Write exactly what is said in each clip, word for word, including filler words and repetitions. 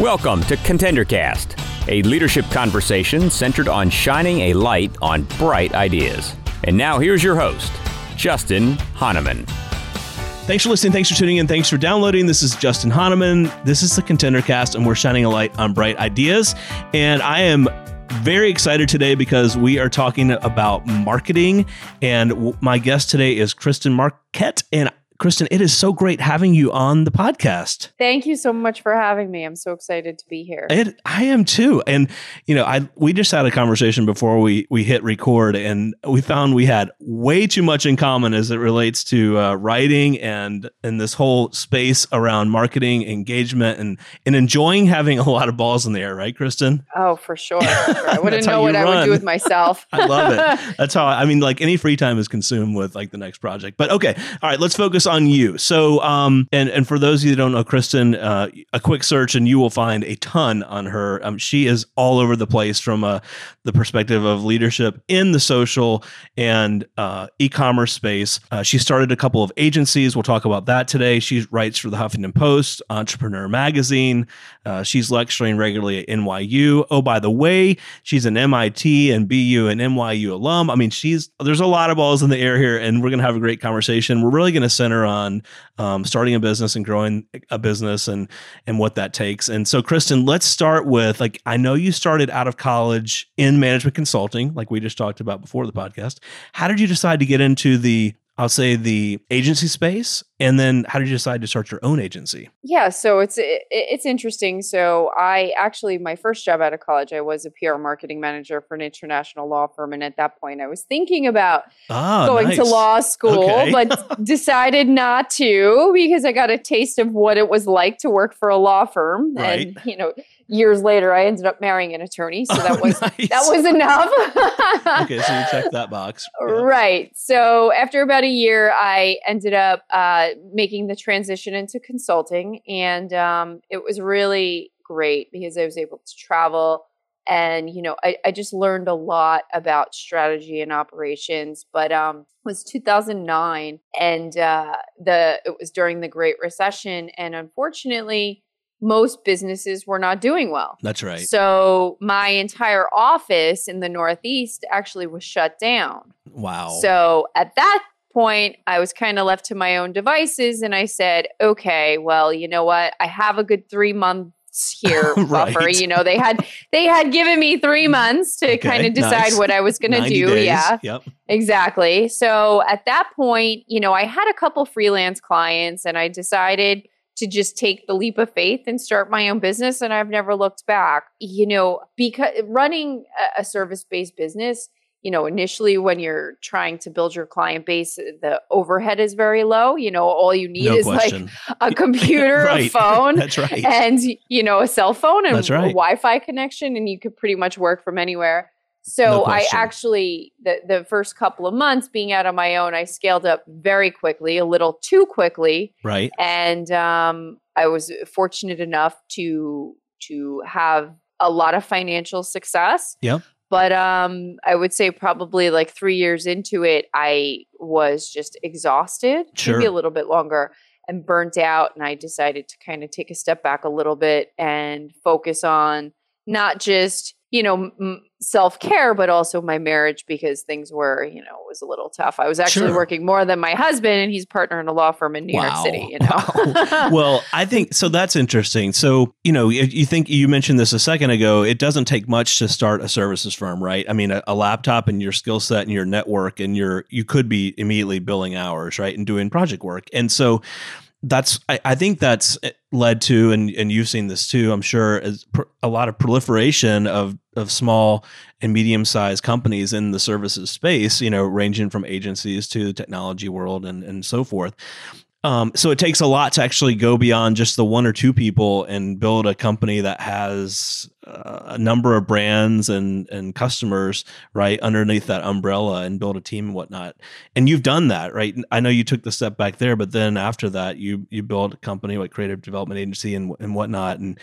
Welcome to ContenderCast, a leadership conversation centered on shining a light on bright ideas. And now here's your host, Justin Hahnemann. Thanks for listening. Thanks for tuning in. Thanks for downloading. This is Justin Hahnemann. This is the ContenderCast, and we're shining a light on bright ideas. And I am very excited today because we are talking about marketing. And my guest today is Kristen Marquette. And Kristen, it is so great having you on the podcast. Thank you so much for having me. I'm so excited to be here. It, I am too. And, you know, I we just had a conversation before we we hit record, and we found we had way too much in common as it relates to uh, writing and, and this whole space around marketing, engagement, and, and enjoying having a lot of balls in the air, right, Kristen? Oh, for sure. For sure. I wouldn't know what run. I would do with myself. I love it. That's how, I, I mean, like any free time is consumed with like the next project. But okay. All right, let's focus on you. So, um, and, and for those of you that don't know, Kristen, uh, a quick search and you will find a ton on her. Um, she is all over the place from uh, the perspective of leadership in the social and uh, e-commerce space. Uh, she started a couple of agencies. We'll talk about that today. She writes for the Huffington Post, Entrepreneur Magazine. Uh, she's lecturing regularly at N Y U. Oh, by the way, she's an M I T and B U and N Y U alum. I mean, she's there's a lot of balls in the air here, and we're going to have a great conversation. We're really going to center on um, starting a business and growing a business and and what that takes. And so, Kristen, let's start with, like, I know you started out of college in management consulting, like we just talked about before the podcast. How did you decide to get into the, I'll say, the agency space? And then how did you decide to start your own agency? Yeah, so it's it, it's interesting. So I actually, my first job out of college, I was a P R marketing manager for an international law firm. And at that point, I was thinking about ah, going nice. to law school, okay. but decided not to because I got a taste of what it was like to work for a law firm. Right. And, you know, years later, I ended up marrying an attorney. So that oh, was nice. that was enough. Okay, so you checked that box. Yeah. Right. So after about a year, I ended up uh, making the transition into consulting. And um, it was really great because I was able to travel. And, you know, I, I just learned a lot about strategy and operations. But um, it was two thousand nine. And uh, the it was during the Great Recession. And unfortunately, most businesses were not doing well. That's right. So my entire office in the Northeast actually was shut down. Wow. So at that point, I was kind of left to my own devices, and I said, okay, well, you know what? I have a good three months here right. buffer. You know, they had they had given me three months to okay, kind of decide nice. what I was going to do. Days. Yeah, yep. Exactly. So at that point, you know, I had a couple freelance clients, and I decided to just take the leap of faith and start my own business. And I've never looked back, you know, because running a, a service-based business, you know, initially when you're trying to build your client base, the overhead is very low. You know, all you need no is question. like a computer, right. a phone, That's right. and, you know, a cell phone and That's right. a Wi-Fi connection, and you could pretty much work from anywhere. So no I actually, the, the first couple of months being out on my own, I scaled up very quickly, a little too quickly. Right. And um, I was fortunate enough to to have a lot of financial success. Yeah. But um, I would say probably like three years into it, I was just exhausted, sure. maybe a little bit longer, and burnt out. And I decided to kind of take a step back a little bit and focus on not just, you know, m- self-care, but also my marriage, because things were, you know, it was a little tough. I was actually sure. working more than my husband, and he's partner in a law firm in New wow. York City, you know? Wow. Well, I think, so that's interesting. So, you know, if you think you mentioned this a second ago, it doesn't take much to start a services firm, right? I mean, a, a laptop and your skill set and your network and your, you could be immediately billing hours, right? And doing project work. And so that's, I, I think that's led to, and, and you've seen this too, I'm sure, as pr- a lot of proliferation of of small and medium-sized companies in the services space, you know, ranging from agencies to the technology world and, and so forth. Um, so it takes a lot to actually go beyond just the one or two people and build a company that has uh, a number of brands and and customers, right, underneath that umbrella, and build a team and whatnot. And you've done that, right? I know you took the step back there, but then after that, you you built a company like Creative Development Agency and and whatnot. And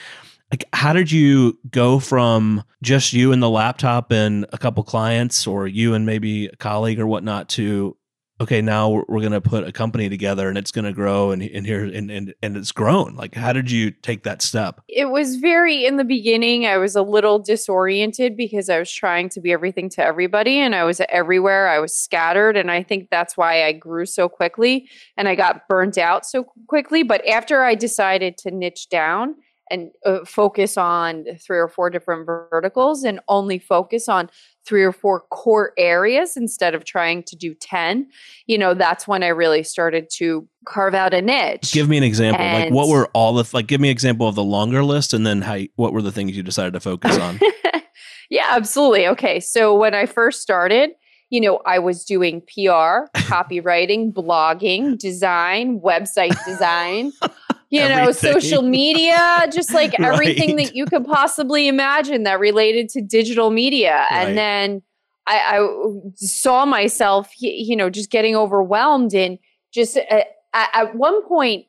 like, how did you go from just you and the laptop and a couple clients, or you and maybe a colleague or whatnot, to okay, now we're, we're going to put a company together and it's going to grow and, and here and, and, and it's grown. Like, how did you take that step? It was very, in the beginning, I was a little disoriented because I was trying to be everything to everybody and I was everywhere. I was scattered. And I think that's why I grew so quickly and I got burnt out so quickly. But after I decided to niche down and uh, focus on three or four different verticals and only focus on three or four core areas instead of trying to do ten, you know, that's when I really started to carve out a niche. Give me an example. And like, what were all the, like, give me an example of the longer list and then how, what were the things you decided to focus on? Yeah, absolutely. Okay. So when I first started, you know, I was doing P R, copywriting, blogging, design, website design, you everything. know, social media, just like right. everything that you could possibly imagine that related to digital media. Right. And then I, I saw myself, you know, just getting overwhelmed. And just at, at one point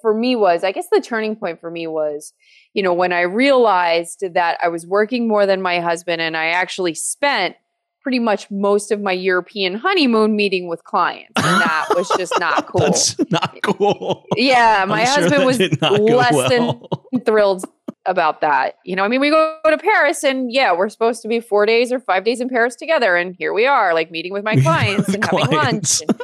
for me was, I guess the turning point for me was, you know, when I realized that I was working more than my husband and I actually spent pretty much most of my European honeymoon meeting with clients. And that was just not cool. That's not cool. Yeah. My I'm husband sure was less well. than thrilled about that. You know, I mean, we go to Paris and yeah, we're supposed to be four days or five days in Paris together. And here we are, like meeting with my clients and having lunch. And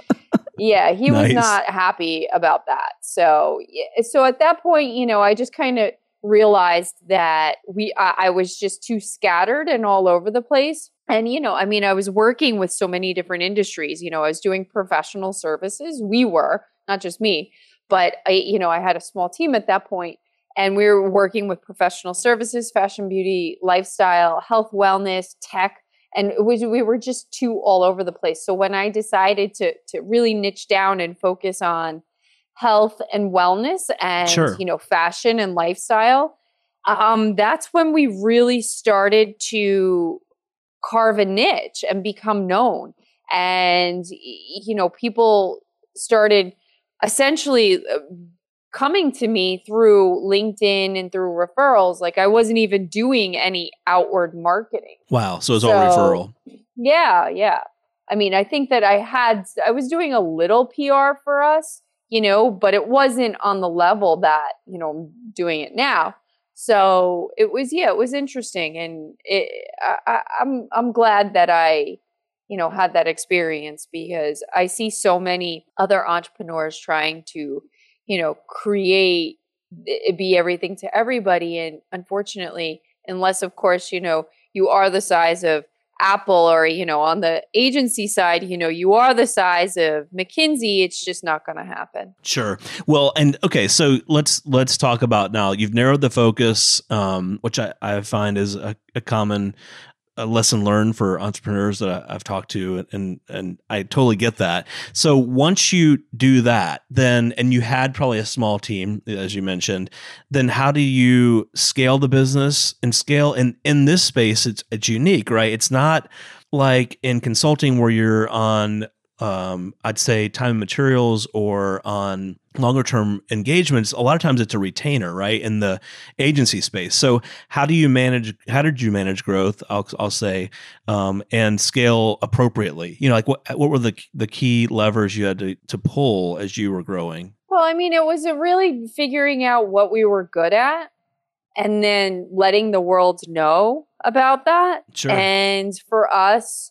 yeah. He nice. was not happy about that. So, so at that point, you know, I just kind of realized that we, I, I was just too scattered and all over the place. And, you know, I mean, I was working with so many different industries, you know, I was doing professional services. We were, not just me, but I, you know, I had a small team at that point and we were working with professional services, fashion, beauty, lifestyle, health, wellness, tech. And it was, we were just too all over the place. So when I decided to to really niche down and focus on health and wellness and, sure. you know, fashion and lifestyle, um, that's when we really started to carve a niche and become known. And, you know, people started essentially coming to me through LinkedIn and through referrals. Like I wasn't even doing any outward marketing. Wow. So it's so, all referral. Yeah. Yeah. I mean, I think that I had, I was doing a little P R for us, you know, but it wasn't on the level that, you know, I'm doing it now. So it was, yeah, it was interesting. And it, I, I'm, I'm glad that I, you know, had that experience because I see so many other entrepreneurs trying to, you know, create, be everything to everybody. And unfortunately, unless of course, you know, you are the size of Apple or, you know, on the agency side, you know, you are the size of McKinsey, it's just not going to happen. Sure. Well, and okay, so let's, let's talk about now you've narrowed the focus, um, which I, I find is a, a common a lesson learned for entrepreneurs that I, I've talked to. And, and I totally get that. So once you do that, then, and you had probably a small team, as you mentioned, then how do you scale the business and scale? And in this space, it's, it's unique, right? It's not like in consulting where you're on, um, I'd say time and materials or on longer term engagements. A lot of times it's a retainer, right? In the agency space. So how do you manage, how did you manage growth? I'll, I'll say, um, and scale appropriately, you know, like what, what were the, the key levers you had to, to pull as you were growing? Well, I mean, it was a really figuring out what we were good at and then letting the world know about that. Sure. And for us,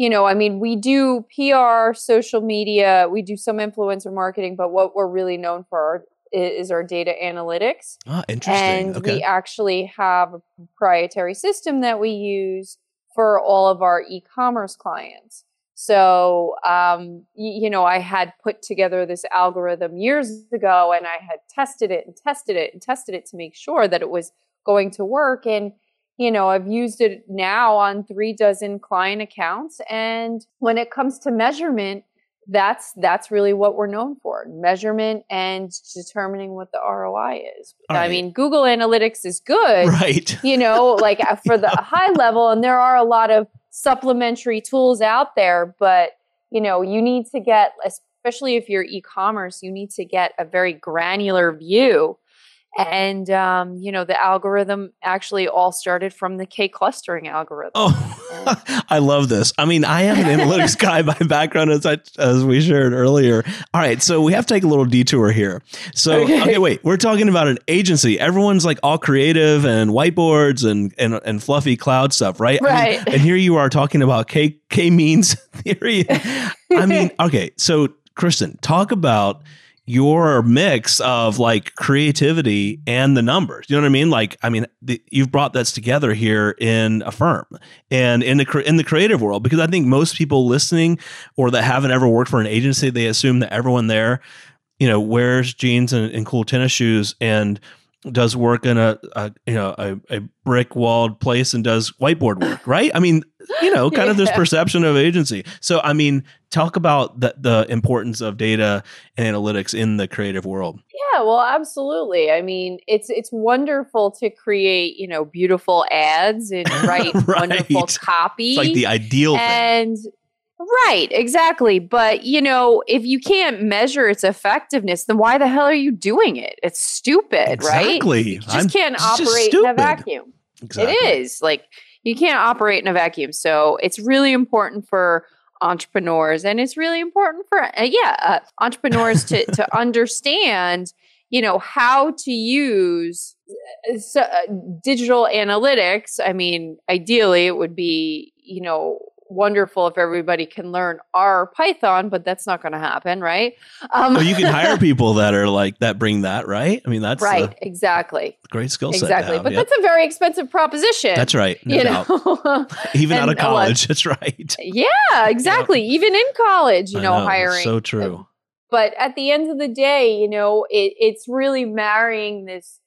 you know, I mean, we do P R, social media, we do some influencer marketing, but what we're really known for our, is our data analytics. Ah, interesting. And okay. we actually have a proprietary system that we use for all of our e-commerce clients. So, um, you know, I had put together this algorithm years ago and I had tested it and tested it and tested it to make sure that it was going to work. And you know, I've used it now on three dozen client accounts. And when it comes to measurement, that's that's really what we're known for. Measurement and determining what the R O I is. All I right. mean, Google Analytics is good, right? You know, like for the yeah. high level, and there are a lot of supplementary tools out there, but, you know, you need to get, especially if you're e-commerce, you need to get a very granular view And, um, you know, the algorithm actually all started from the K-clustering algorithm. Oh, I love this. I mean, I am an analytics guy by background, as I, as we shared earlier. All right. So we have to take a little detour here. So, okay, okay wait, we're talking about an agency. Everyone's like all creative and whiteboards and and, and fluffy cloud stuff, right? Right. I mean, and here you are talking about K, K-means theory. I mean, okay. So, Kristen, talk about your mix of like creativity and the numbers, you know what I mean? Like, I mean, the, you've brought that together here in a firm and in the in the creative world, because I think most people listening or that haven't ever worked for an agency, they assume that everyone there, you know, wears jeans and, and cool tennis shoes and does work in a, a you know a, a brick walled place and does whiteboard work, right? I mean, you know, kind yeah. of this perception of agency. So, I mean, talk about the, the importance of data and analytics in the creative world. Yeah, well, absolutely. I mean, it's it's wonderful to create, you know, beautiful ads and write right. wonderful copy. It's like the ideal and thing. Right, exactly. But, you know, if you can't measure its effectiveness, then why the hell are you doing it? It's stupid, exactly. right? Exactly. You just I'm, can't operate just in a vacuum. Exactly. It is. Like, you can't operate in a vacuum. So it's really important for entrepreneurs, and it's really important for, uh, yeah, uh, entrepreneurs to, to understand, you know, how to use uh, digital analytics. I mean, ideally, it would be, you know, wonderful if everybody can learn R Python, but that's not going to happen, right? Um, well, you can hire people that are like that, bring that, right? I mean, that's right, a, exactly. Great skill set, exactly. Have, but yeah. that's a very expensive proposition. That's right, no you doubt. Know, even and, out of college. Uh, that's right. Yeah, exactly. Yeah. Even in college, you know, know, hiring. So true. But at the end of the day, you know, it, it's really marrying this.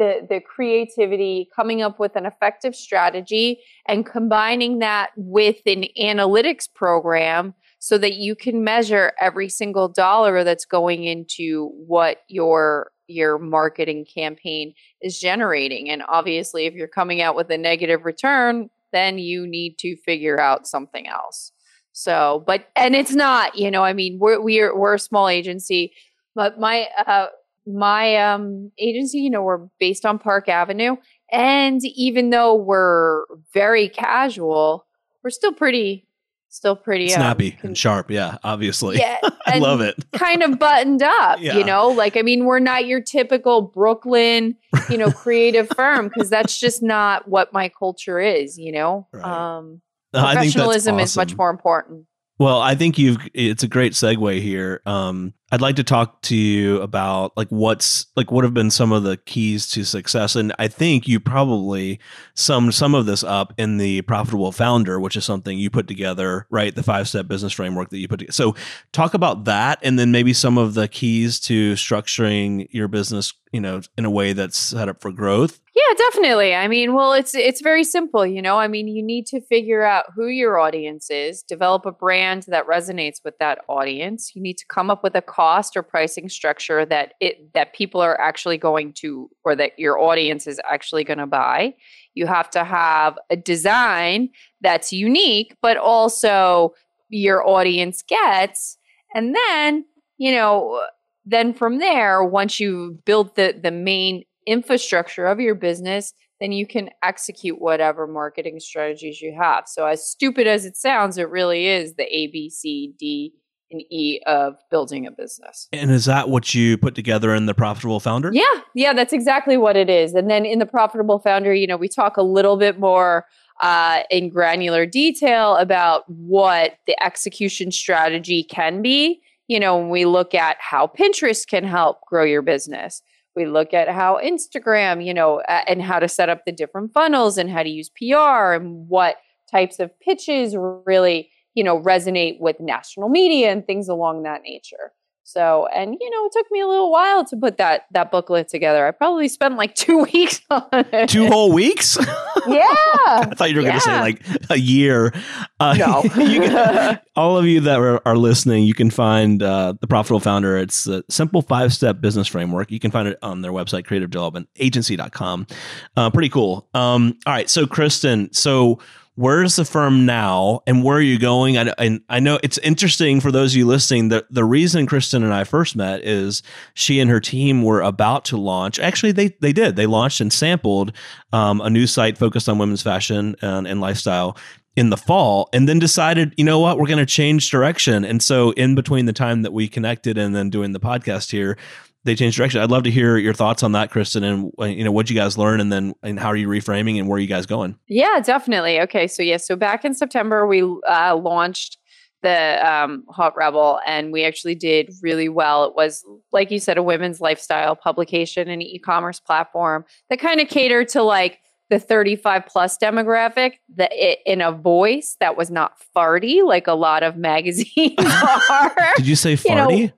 The, the creativity, coming up with an effective strategy and combining that with an analytics program so that you can measure every single dollar that's going into what your your marketing campaign is generating. And obviously, if you're coming out with a negative return, then you need to figure out something else. So, but, and it's not, you know, I mean, we're, we're, we're a small agency, but my, uh, My um, agency, you know, we're based on Park Avenue. And even though we're very casual, we're still pretty, still pretty. Snappy um, con- and sharp. Yeah, obviously. Yeah, I love it. Kind of buttoned up, yeah. you know, like, I mean, we're not your typical Brooklyn, you know, creative firm, because that's just not what my culture is, you know. Right. Um, no, professionalism I think that's awesome. Is much more important. Well, I think you've, it's a great segue here. Um, I'd like to talk to you about like what's like, what have been some of the keys to success? And I think you probably summed some of this up in the Profitable Founder, which is something you put together, right? The five-step business framework that you put together. So talk about that, and then maybe some of the keys to structuring your business, you know, in a way that's set up for growth. Yeah, definitely. I mean, well, it's it's very simple, you know. I mean, you need to figure out who your audience is, develop a brand that resonates with that audience. You need to come up with a cost or pricing structure that it that people are actually going to, or that your audience is actually going to buy. You have to have a design that's unique, but also your audience gets. And then, you know, then from there, once you've built the, the main infrastructure of your business, then you can execute whatever marketing strategies you have. So as stupid as it sounds, it really is the A, B, C, D, and E of building a business. And is that what you put together in the Profitable Founder? Yeah. Yeah, that's exactly what it is. And then in the Profitable Founder, you know, we talk a little bit more uh, in granular detail about what the execution strategy can be. You know, when we look at how Pinterest can help grow your business, we look at how Instagram, you know, uh, and how to set up the different funnels and how to use P R and what types of pitches really, you know, resonate with national media and things along that nature. So, and, you know, it took me a little while to put that that booklet together. I probably spent like two weeks on it. Two whole weeks? Yeah. I thought you were yeah. going to say like a year. Uh, no. you can, all of you that are, are listening, you can find uh, The Profitable Founder. It's a simple five-step business framework. You can find it on their website, creative development agency dot com. Uh, pretty cool. Um, all right. So, Kristen, so where's the firm now and where are you going? I, and I know it's interesting for those of you listening, the, the reason Kristen and I first met is she and her team were about to launch. Actually, they they did. They launched and sampled um, a new site focused on women's fashion and, and lifestyle in the fall, and then decided, you know what, we're going to change direction. And so in between the time that we connected and then doing the podcast here, they changed direction. I'd love to hear your thoughts on that, Kristen, and you know, what'd you guys learn, and then and how are you reframing, and where are you guys going? Yeah, definitely. Okay, so yes, yeah, so back in September we uh, launched the um, Haute Rebel, and we actually did really well. It was, like you said, a women's lifestyle publication and e-commerce platform that kind of catered to like the thirty-five plus demographic, that it, in a voice that was not farty, like a lot of magazines are. Did you say farty? You know,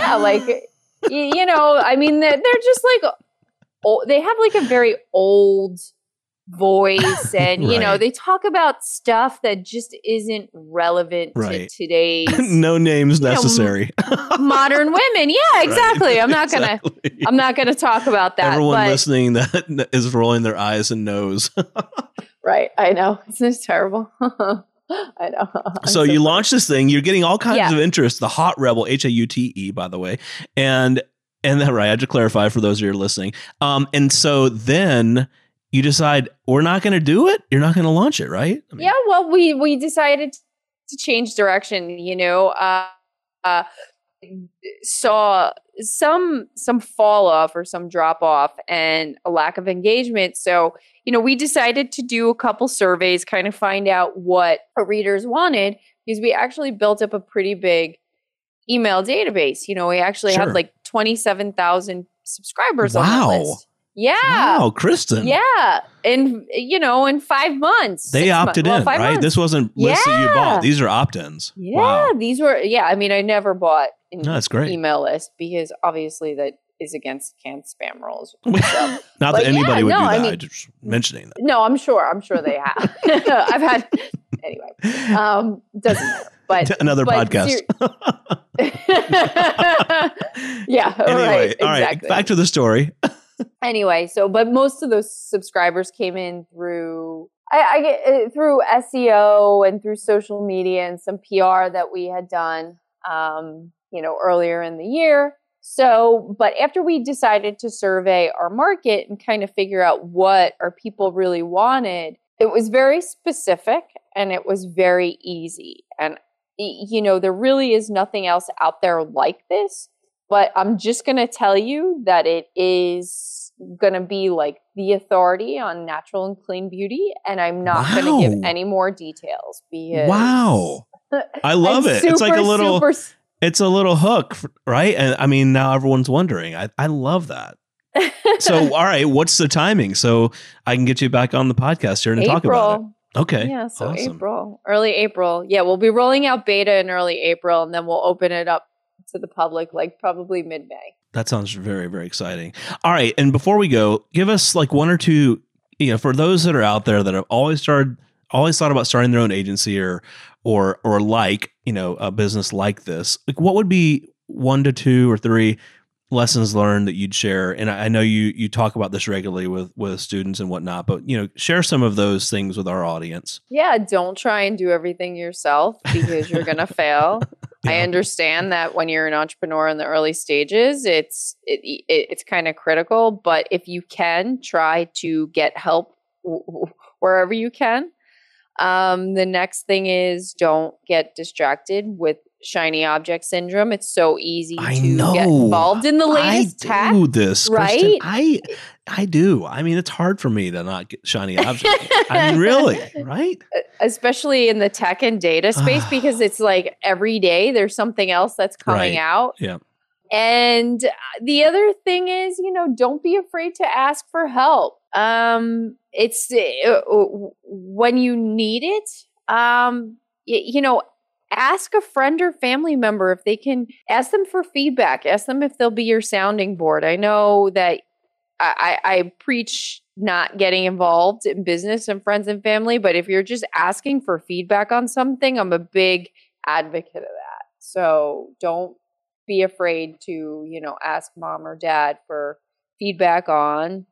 yeah, like, you, you know, I mean, they're, they're just like, old, they have like a very old voice, and, right. you know, they talk about stuff that just isn't relevant right. to today's. No names necessary. Know, modern women. Yeah, exactly. Right. I'm not exactly. going to, I'm not going to talk about that. Everyone but, listening that is rolling their eyes and knows. Right. I know. Isn't it terrible? I know. I'm so, so you launched this thing, you're getting all kinds yeah. of interest, the Haute Rebel, H A U T E, by the way. And, and that, right. I had to clarify for those of you listening. Um, and so then, you decide we're not going to do it. You're not going to launch it, right? I mean, yeah. Well, we we decided to change direction. You know, uh, uh, saw some some fall off or some drop off and a lack of engagement. So, you know, we decided to do a couple surveys, kind of find out what our readers wanted, because we actually built up a pretty big email database. You know, we actually sure. had like twenty-seven thousand subscribers wow. on the list. Yeah. Wow, Kristen. Yeah. And, you know, in five months. They opted months, in, well, right? Months. This wasn't lists yeah. that you bought. These are opt-ins. Yeah. Wow. These were, yeah. I mean, I never bought an no, that's great. email list, because obviously that is against canned spam rules. So. Not but that anybody yeah, would no, do that. I mean, I'm just mentioning that. No, I'm sure. I'm sure they have. I've had, anyway, um, doesn't matter. But, Another but podcast. yeah. Anyway, all right. Exactly. All right. Back to the story. Anyway, so, but most of those subscribers came in through, I, I through S E O and through social media and some P R that we had done, um, you know, earlier in the year. So, but after we decided to survey our market and kind of figure out what our people really wanted, it was very specific and it was very easy. And, you know, there really is nothing else out there like this. But I'm just going to tell you that it is going to be like the authority on natural and clean beauty. And I'm not wow. going to give any more details. Because wow. I love it. Super, it's like a little, super, it's a little hook, right? And I mean, now everyone's wondering. I, I love that. So, all right. What's the timing? So I can get you back on the podcast here and April. talk about it. Okay. Yeah. So awesome. April, early April. Yeah. We'll be rolling out beta in early April, and then we'll open it up to the public, like probably mid-May. That sounds very, very exciting. All right. And before we go, give us like one or two, you know, for those that are out there that have always started, always thought about starting their own agency or, or, or like, you know, a business like this, like what would be one to two or three lessons learned that you'd share? And I, I know you, you talk about this regularly with, with students and whatnot, but, you know, share some of those things with our audience. Yeah. Don't try and do everything yourself, because you're going to fail. Yeah. I understand that when you're an entrepreneur in the early stages, it's it, it, it's kind of critical. But if you can, try to get help w- wherever you can. Um, the next thing is, don't get distracted with shiny object syndrome. It's so easy I to know. get involved in the latest tech. I do this, right? Kristen, I, I do. I mean, it's hard for me to not get shiny objects. I mean, really, right? Especially in the tech and data space, because it's like every day there's something else that's coming right. out. Yeah. And the other thing is, you know, don't be afraid to ask for help. Um, it's uh, when you need it, um, y- you know, ask a friend or family member if they can, ask them for feedback, ask them if they'll be your sounding board. I know that I, I, I preach not getting involved in business and friends and family, but if you're just asking for feedback on something, I'm a big advocate of that. So don't be afraid to, you know, ask mom or dad for feedback on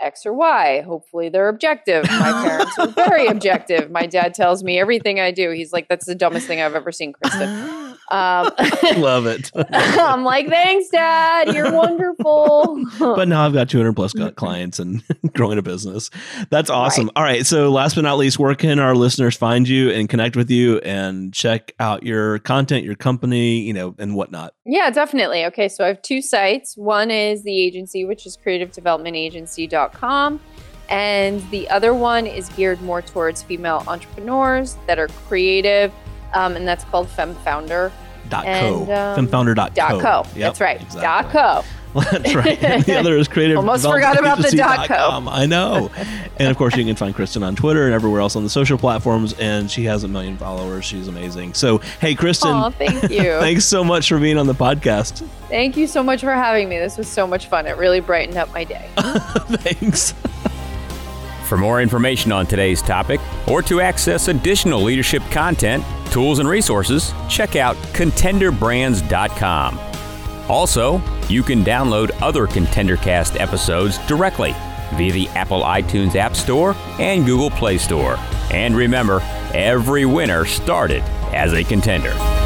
X or Y. Hopefully they're objective. My parents were very objective. My dad tells me everything I do. He's like, that's the dumbest thing I've ever seen, Kristen. Um, Love it. I'm like, thanks, Dad. You're wonderful. But now I've got two hundred plus clients and growing a business. That's awesome. Right. All right. So last but not least, where can our listeners find you and connect with you and check out your content, your company, you know, and whatnot? Yeah, definitely. Okay. So I have two sites. One is the agency, which is creative development agency dot com. And the other one is geared more towards female entrepreneurs that are creative, um, and that's called femfounder dot co. Um, femfounder dot co. .co. Yep, that's right. Exactly. .co. That's right. And the other is creative. Almost forgot about the dot .com. I know. And of course, you can find Kristen on Twitter and everywhere else on the social platforms. And she has a million followers. She's amazing. So, hey, Kristen. Oh, thank you. Thanks so much for being on the podcast. Thank you so much for having me. This was so much fun. It really brightened up my day. Thanks. For more information on today's topic or to access additional leadership content, tools, and resources, check out contender brands dot com. Also, you can download other ContenderCast episodes directly via the Apple iTunes App Store and Google Play Store. And remember, every winner started as a contender.